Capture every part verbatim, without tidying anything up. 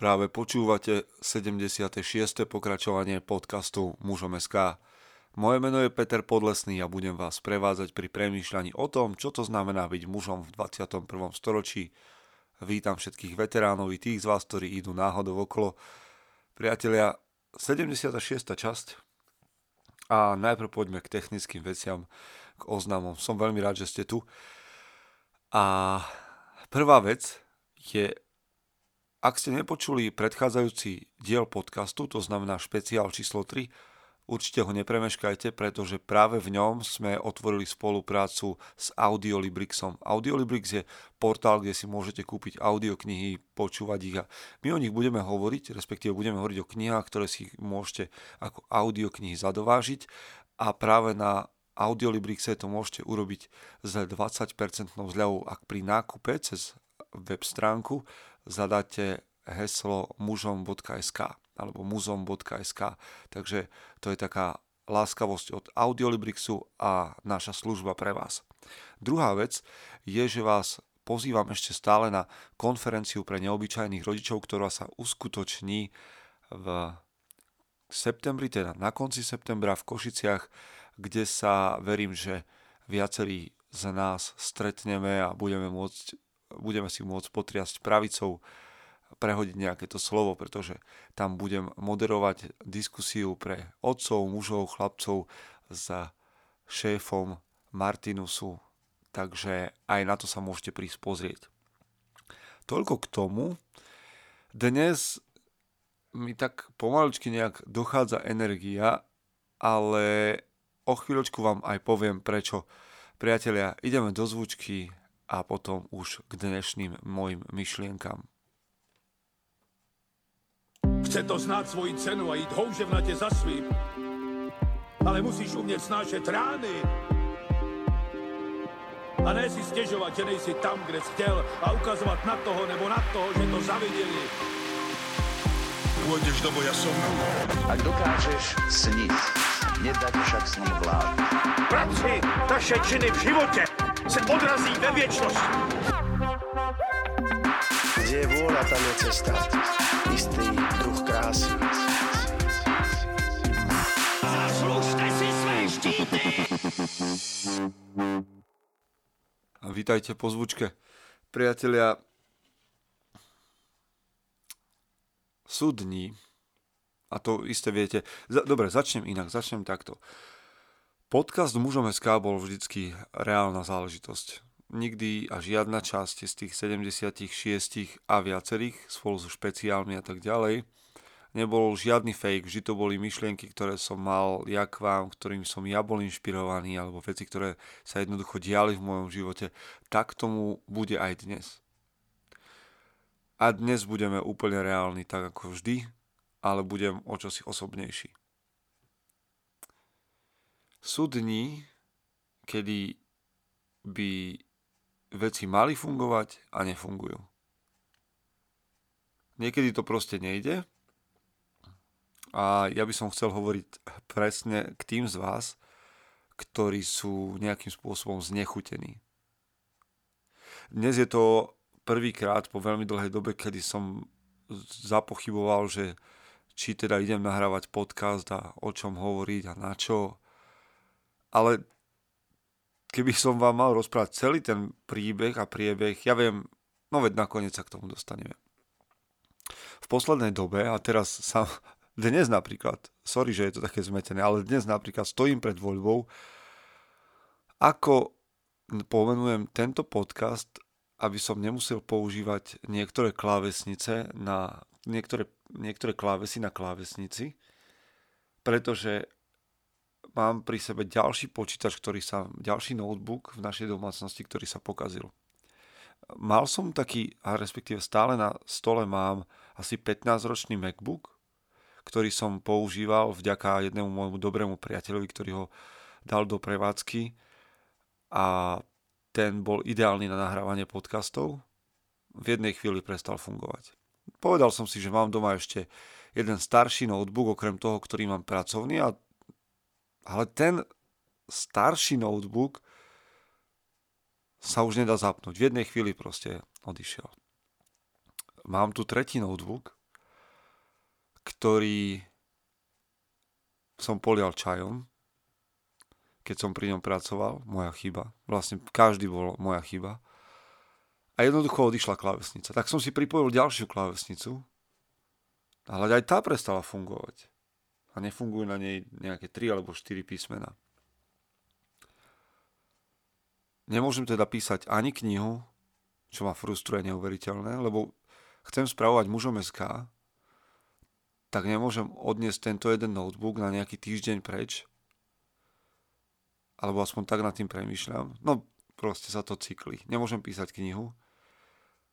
Práve počúvate sedemdesiate šieste pokračovanie podcastu Mužom es ká. Moje meno je Peter Podlesný a budem vás prevádzať pri premýšľaní o tom, čo to znamená byť mužom v dvadsiatom prvom storočí. Vítam všetkých veteránov i tých z vás, ktorí idú náhodou okolo. Priatelia, sedemdesiata šiesta časť a najprv poďme k technickým veciam, k oznamom. Som veľmi rád, že ste tu. A prvá vec je... Ak ste nepočuli predchádzajúci diel podcastu, to znamená špeciál číslo tri, určite ho nepremeškajte, pretože práve v ňom sme otvorili spoluprácu s Audiolibrixom. Audiolibrix je portál, kde si môžete kúpiť audioknihy, počúvať ich a my o nich budeme hovoriť, respektíve budeme hovoriť o knihách, ktoré si môžete ako audioknihy zadovážiť a práve na Audiolibrixe to môžete urobiť s dvadsať percent zľavou, ak pri nákupe cez web stránku zadáte heslo mužom bodka es ká alebo muzom bodka es ká. Takže to je taká láskavosť od Audiolibrixu a naša služba pre vás. Druhá vec je, že vás pozývam ešte stále na konferenciu pre neobyčajných rodičov, ktorá sa uskutoční v septembri, teda na konci septembra v Košiciach, kde sa, verím, že viacerí z nás stretneme a budeme môcť budeme si môcť potriasť pravicou, prehodiť nejaké to slovo, pretože tam budem moderovať diskusiu pre otcov, mužov, chlapcov s šéfom Martinusu, takže aj na to sa môžete prísť pozrieť. Toľko k tomu. Dnes mi tak pomaličky nejak dochádza energia, ale o chvíľočku vám aj poviem prečo. Priatelia, ideme do zvučky a potom už k dnešným mojim myšlienkam. Chce to znáť svoji cenu a íť houževnate za svým, ale musíš umieť snášať rány a ne si stiežovať, že nejsi tam, kde si chtěl a ukazovať na toho nebo na toho, že to zavideli. Pôjdeš do boja som. Ak dokážeš sniť, nedať však sniť vlád. Práci taše činy v živote se odrazí ve viečnosť. Kde je vôľa, tam je cesta. Istý druh krásy. Zaslužte si své štíty! Vítajte po zvučke. Priatelia, sú dni, a to isté viete. Dobre, začnem inak, začnem takto. Podcast Mužom es ká bol vždycky reálna záležitosť. Nikdy a žiadna časť z tých sedemdesiatich šiestich a viacerých, spolu so špeciálmi a tak ďalej, nebol žiadny fake, vždy to boli myšlienky, ktoré som mal ja k vám, ktorým som ja bol inšpirovaný, alebo veci, ktoré sa jednoducho diali v mojom živote. Tak tomu bude aj dnes. A dnes budeme úplne reálni, tak ako vždy, ale budem o čosi osobnejší. Sú dni, kedy by veci mali fungovať a nefungujú. Niekedy to proste nejde a ja by som chcel hovoriť presne k tým z vás, ktorí sú nejakým spôsobom znechutení. Dnes je to prvýkrát po veľmi dlhej dobe, kedy som zapochyboval, že či teda idem nahrávať podcast a o čom hovoriť a na čo. Ale keby som vám mal rozprávať celý ten príbeh a priebeh, ja viem, no veď nakoniec sa k tomu dostaneme. V poslednej dobe, a teraz sa, dnes napríklad, sorry, že je to také zmetené, ale dnes napríklad stojím pred voľbou, ako pomenujem tento podcast, aby som nemusel používať niektoré klávesnice na, niektoré, niektoré klávesy na klávesnici, pretože mám pri sebe ďalší počítač, ktorý sa, ďalší notebook v našej domácnosti, ktorý sa pokazil. Mal som taký, a respektíve stále na stole mám asi pätnásťročný MacBook, ktorý som používal vďaka jednému môjmu dobrému priateľovi, ktorý ho dal do prevádzky a ten bol ideálny na nahrávanie podcastov. V jednej chvíli prestal fungovať. Povedal som si, že mám doma ešte jeden starší notebook, okrem toho, ktorý mám pracovný a ale ten starší notebook sa už nedá zapnúť. V jednej chvíli proste odišiel. Mám tu tretí notebook, ktorý som polial čajom, keď som pri ňom pracoval, moja chyba. Vlastne každý bol moja chyba. A jednoducho odišla klávesnica. Tak som si pripojil ďalšiu klávesnicu, ale aj tá prestala fungovať. A nefungujú na nej nejaké tri alebo štyri písmena. Nemôžem teda písať ani knihu, čo ma frustruje neuveriteľné, lebo chcem spravovať Mužom es ká, tak nemôžem odniesť tento jeden notebook na nejaký týždeň preč. Alebo aspoň tak nad tým premýšľam. No proste sa to cykli. Nemôžem písať knihu.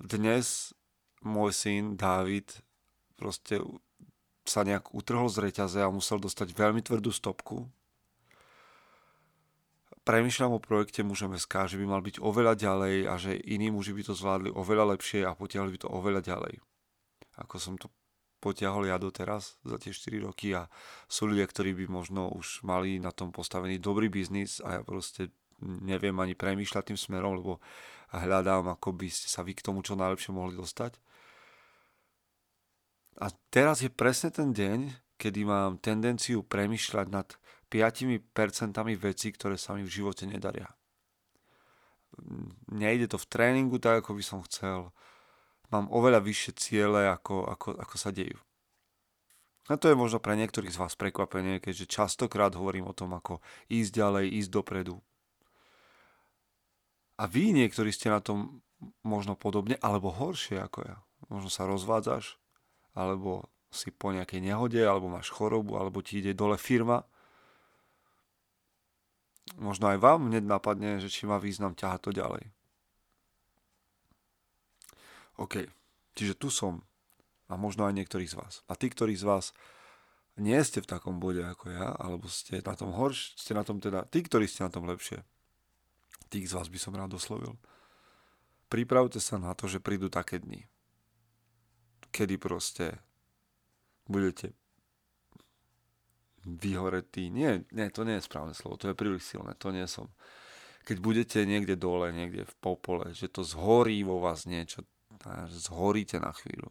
Dnes môj syn Dávid proste sa nejak utrhol z reťaze a musel dostať veľmi tvrdú stopku. Premýšľam o projekte Mužom es ká, že by mal byť oveľa ďalej a že iní muži by to zvládli oveľa lepšie a potiahli by to oveľa ďalej. Ako som to potiahol ja doteraz za tie štyri roky a sú ľudia, ktorí by možno už mali na tom postavený dobrý biznis a ja proste neviem ani premýšľať tým smerom, lebo hľadám, ako by ste sa vy k tomu čo najlepšie mohli dostať. A teraz je presne ten deň, kedy mám tendenciu premýšľať nad päť percent vecí, ktoré sa mi v živote nedaria. Nejde to v tréningu tak, ako by som chcel. Mám oveľa vyššie ciele, ako, ako, ako sa dejú. A to je možno pre niektorých z vás prekvapenie, keďže častokrát hovorím o tom, ako ísť ďalej, ísť dopredu. A vy niektorí ste na tom možno podobne, alebo horšie ako ja. Možno sa rozvádzaš, alebo si po nejakej nehode, alebo máš chorobu, alebo ti ide dole firma. Možno aj vám hneď napadne, že či má význam ťahať to ďalej. OK, čiže tu som a možno aj niektorých z vás. A tí, ktorí z vás nie ste v takom bode ako ja, alebo ste na tom horšie, ste na tom teda, tí, ktorí ste na tom lepšie, tých z vás by som rád oslovil. Pripravte sa na to, že prídu také dni, kedy proste budete vyhoretý. Nie, nie, to nie je správne slovo, to je príliš silné, to nie som. Keď budete niekde dole, niekde v popole, že to zhorí vo vás niečo, zhoríte na chvíľu.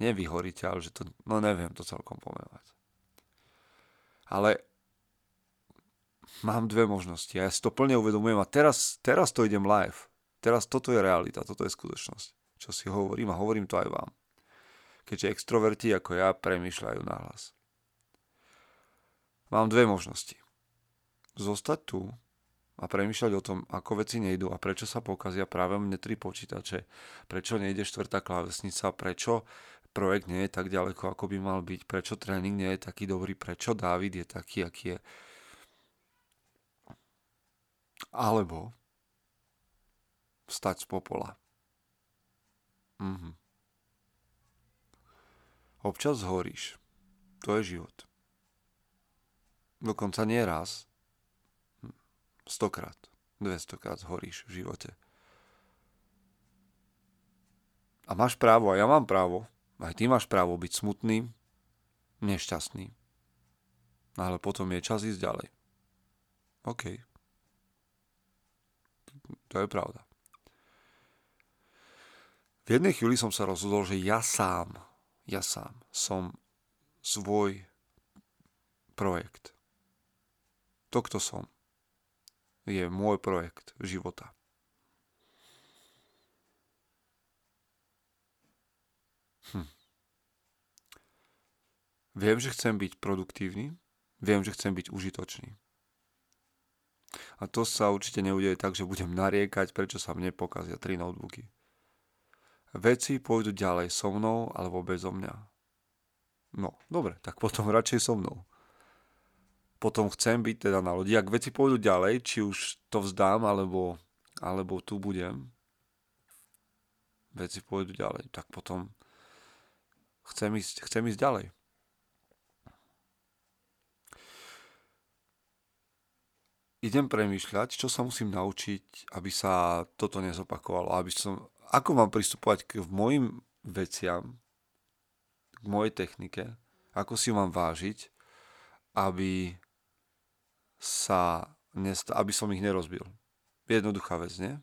Nevyhoríte, ale že to, no neviem to celkom pomenovať. Ale mám dve možnosti, ja si to plne uvedomujem a teraz, teraz to idem live. Teraz toto je realita, toto je skutočnosť, čo si hovorím a hovorím to aj vám. Keďže extroverti ako ja premýšľajú nahlas. Mám dve možnosti. Zostať tu a premýšľať o tom, ako veci nejdú a prečo sa pokazia práve mne tri počítače, prečo nejde štvrtá klávesnica, prečo projekt nie je tak ďaleko, ako by mal byť, prečo tréning nie je taký dobrý, prečo Dávid je taký, aký je. Alebo vstať z popola. Mhm. Občas horíš. To je život. Dokonca nie raz, stokrát, dvestokrát zhoríš v živote. A máš právo, a ja mám právo, aj ty máš právo byť smutný, nešťastný. Ale potom je čas ísť ďalej. OK. To je pravda. V jednej chvíli som sa rozhodol, že ja sám, ja sám som svoj projekt. To, kto som, je môj projekt života. Hm. Viem, že chcem byť produktívny, viem, že chcem byť užitočný. A to sa určite neudeje tak, že budem nariekať, prečo sa mne pokazia tri notebooky. Veci pôjdu ďalej so mnou alebo bezo mňa. No, dobre, tak potom radšej so mnou. Potom chcem byť teda na lodi. Ak veci pôjdu ďalej, či už to vzdám, alebo, alebo tu budem, veci pôjdu ďalej, tak potom chcem ísť, chcem ísť ďalej. Idem premýšľať, čo sa musím naučiť, aby sa toto nezopakovalo. Aby som, ako mám pristupovať k mojim veciam, k mojej technike, ako si ju mám vážiť, aby... sa nest- aby som ich nerozbil. Jednoduchá vec, nie?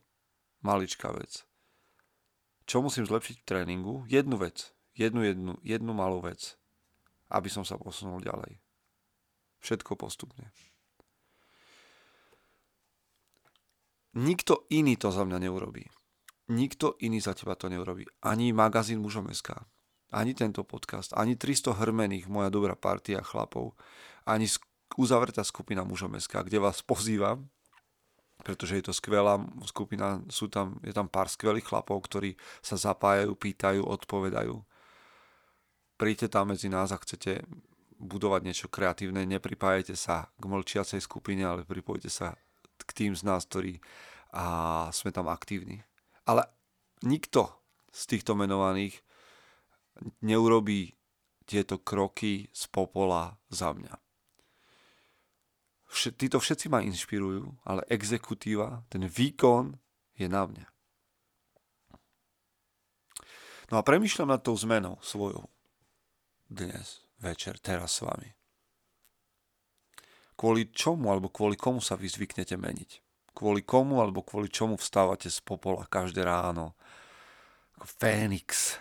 Maličká vec. Čo musím zlepšiť v tréningu? Jednu vec. Jednu, jednu, jednu malú vec. aby som sa posunul ďalej. Všetko postupne. Nikto iný to za mňa neurobí. Nikto iný za teba to neurobí. Ani magazín Mužom es ká, ani tento podcast, ani tristo hrmených, moja dobrá partia chlapov, ani uzavretá skupina Mužom es ká, kde vás pozývam, pretože je to skvelá skupina, sú tam, je tam pár skvelých chlapov, ktorí sa zapájajú, pýtajú, odpovedajú. Príďte tam medzi nás, ak chcete budovať niečo kreatívne, nepripájajte sa k mlčiacej skupine, ale pripojte sa k tým z nás, ktorí a sme tam aktívni. Ale nikto z týchto menovaných neurobí tieto kroky z popola za mňa. Vš- títo všetci ma inšpirujú, ale exekutíva, ten výkon je na mňa. No a premýšľam nad tou zmenou svojou dnes, večer, teraz s vami. Kvôli čomu alebo kvôli komu sa vy zvyknete meniť? Kvôli komu alebo kvôli čomu vstávate z popola každé ráno? Ako Fénix.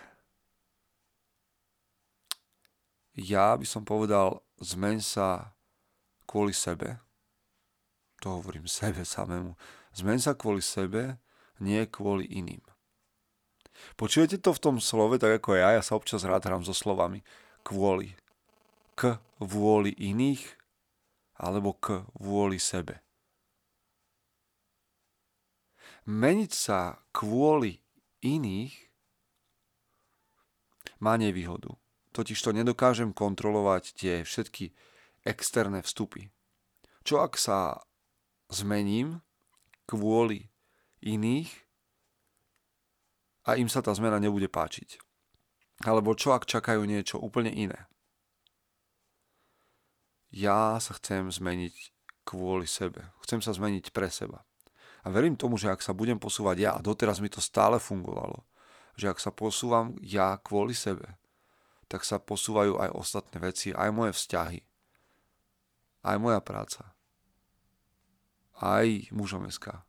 Ja by som povedal, zmeň sa kvôli sebe. To hovorím sebe samému. Zmeň sa kvôli sebe, nie kvôli iným. Počujete to v tom slove, tak ako ja, ja sa občas rád hrám so slovami. Kvôli. K vôli iných alebo k vôli sebe. Meniť sa kvôli iných má nevýhodu. Totižto nedokážem kontrolovať tie všetky externé vstupy. Čo ak sa zmením kvôli iných a im sa tá zmena nebude páčiť? Alebo čo ak čakajú niečo úplne iné? Ja sa chcem zmeniť kvôli sebe. Chcem sa zmeniť pre seba. A verím tomu, že ak sa budem posúvať ja, a doteraz mi to stále fungovalo, že ak sa posúvam ja kvôli sebe, tak sa posúvajú aj ostatné veci, aj moje vzťahy, aj moja práca, aj Mužom es ká.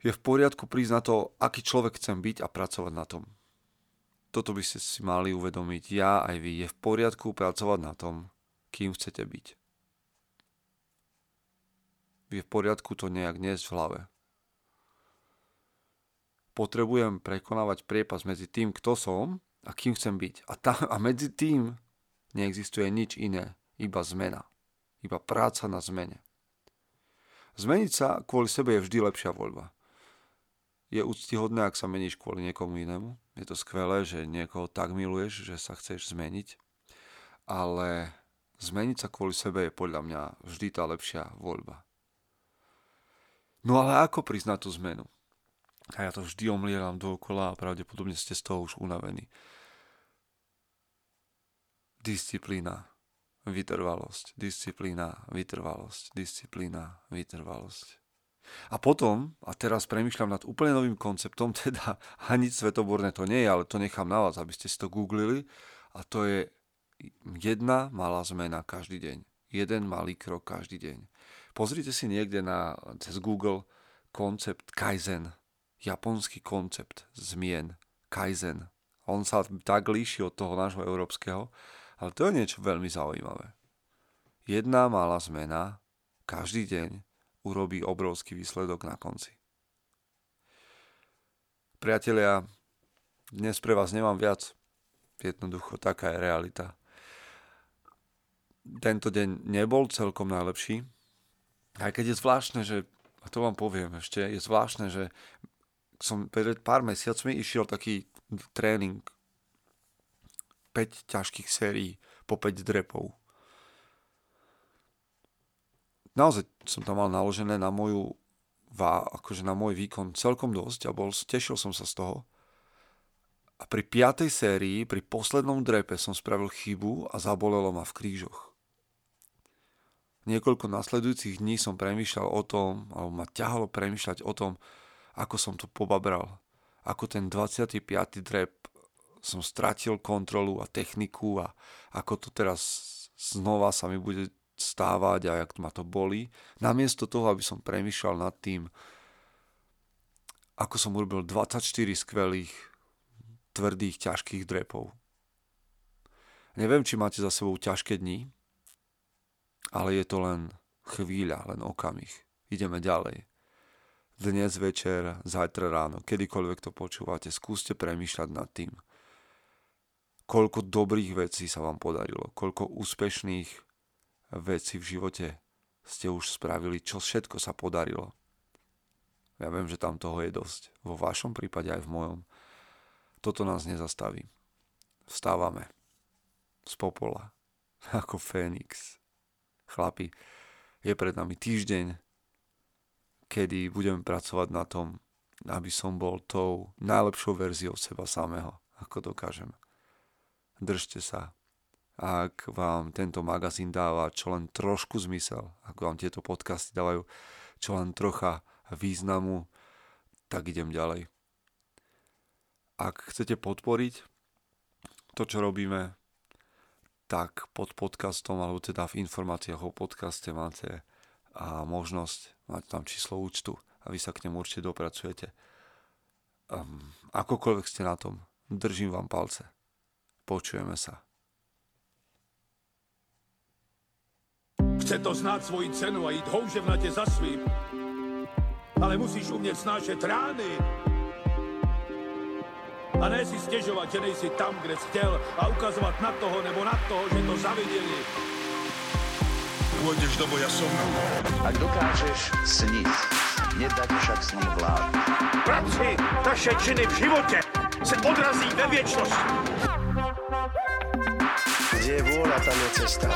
Je v poriadku prísť na to, aký človek chcem byť a pracovať na tom. Toto by ste si mali uvedomiť, ja aj vy, je v poriadku pracovať na tom, kým chcete byť. Je v poriadku to nejak niesť v hlave. Potrebujem prekonávať priepas medzi tým, kto som a kým chcem byť. A, tam, a medzi tým neexistuje nič iné, iba zmena. Iba práca na zmene. Zmeniť sa kvôli sebe je vždy lepšia voľba. Je úctihodné, ak sa meníš kvôli niekomu inému. Je to skvelé, že niekoho tak miluješ, že sa chceš zmeniť. Ale zmeniť sa kvôli sebe je podľa mňa vždy tá lepšia voľba. No ale ako priznať tú zmenu? A ja to vždy omlieram dookola a pravdepodobne ste z toho už unavení. Disciplína, vytrvalosť, disciplína, vytrvalosť, disciplína, vytrvalosť. A potom, a teraz premýšľam nad úplne novým konceptom, teda a nič svetoborné to nie je, ale to nechám na vás, aby ste si to googlili, a to je jedna malá zmena každý deň. Jeden malý krok každý deň. Pozrite si niekde na, cez Google koncept kaizen, japonský koncept zmien, kaizen. On sa tak líši od toho nášho európskeho, ale to je niečo veľmi zaujímavé. Jedna malá zmena každý deň urobí obrovský výsledok na konci. Priatelia, dnes pre vás nemám viac. Jednoducho, taká je realita. Tento deň nebol celkom najlepší. Aj keď je zvláštne, že, a to vám poviem ešte, je zvláštne, že som pred pár mesiacmi išiel taký tréning päť ťažkých sérií po päť drepov. Naozaj som tam mal naložené na moju akože na môj výkon celkom dosť a bol, tešil som sa z toho. A pri piatej sérii, pri poslednom drepe som spravil chybu a zabolelo ma v krížoch. Niekoľko nasledujúcich dní som premýšľal o tom, alebo ma ťahalo premýšľať o tom, ako som to pobabral. Ako ten dvadsiaty piaty drep som stratil kontrolu a techniku a ako to teraz znova sa mi bude stávať a jak ma to bolí, namiesto toho, aby som premýšľal nad tým, ako som urobil dvadsaťštyri skvelých tvrdých, ťažkých drepov. Neviem, či máte za sebou ťažké dni, ale je to len chvíľa, len okamih. Ideme ďalej. Dnes večer, zajtra ráno, kedykoľvek to počúvate, skúste premýšľať nad tým, koľko dobrých vecí sa vám podarilo, koľko úspešných vecí v živote ste už spravili, čo všetko sa podarilo. Ja viem, že tam toho je dosť. Vo vašom prípade aj v mojom. Toto nás nezastaví. Vstávame z popola, ako Fénix. Chlapi, je pred nami týždeň, kedy budem pracovať na tom, aby som bol tou najlepšou verziou seba samého, ako dokážem. Držte sa. Ak vám tento magazín dáva čo len trošku zmysel, ak vám tieto podcasty dávajú čo len trocha významu, tak idem ďalej. Ak chcete podporiť to, čo robíme, tak pod podcastom, alebo teda v informáciách o podcaste máte a možnosť, máte tam číslo účtu a vy sa k nemu určite dopracujete. Um, akokoľvek ste na tom, držím vám palce. Počujeme sa. Chce to znáť svoji cenu a íť houževnate za svým, ale musíš umieť snášať rány a ne si stěžovat, že nejsi tam, kde jsi chtěl a ukazovat na toho nebo na toho, že to zaviděli. Pôjdeš do boja som. Ak dokážeš sniť, nedať však sní vlád. Práci taše činy v živote se odrazí ve viečnosti. Kde je vôľa, tam je cesta.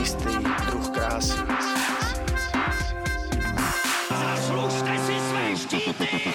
Istý druh krásy. Zaslužte si své štíty!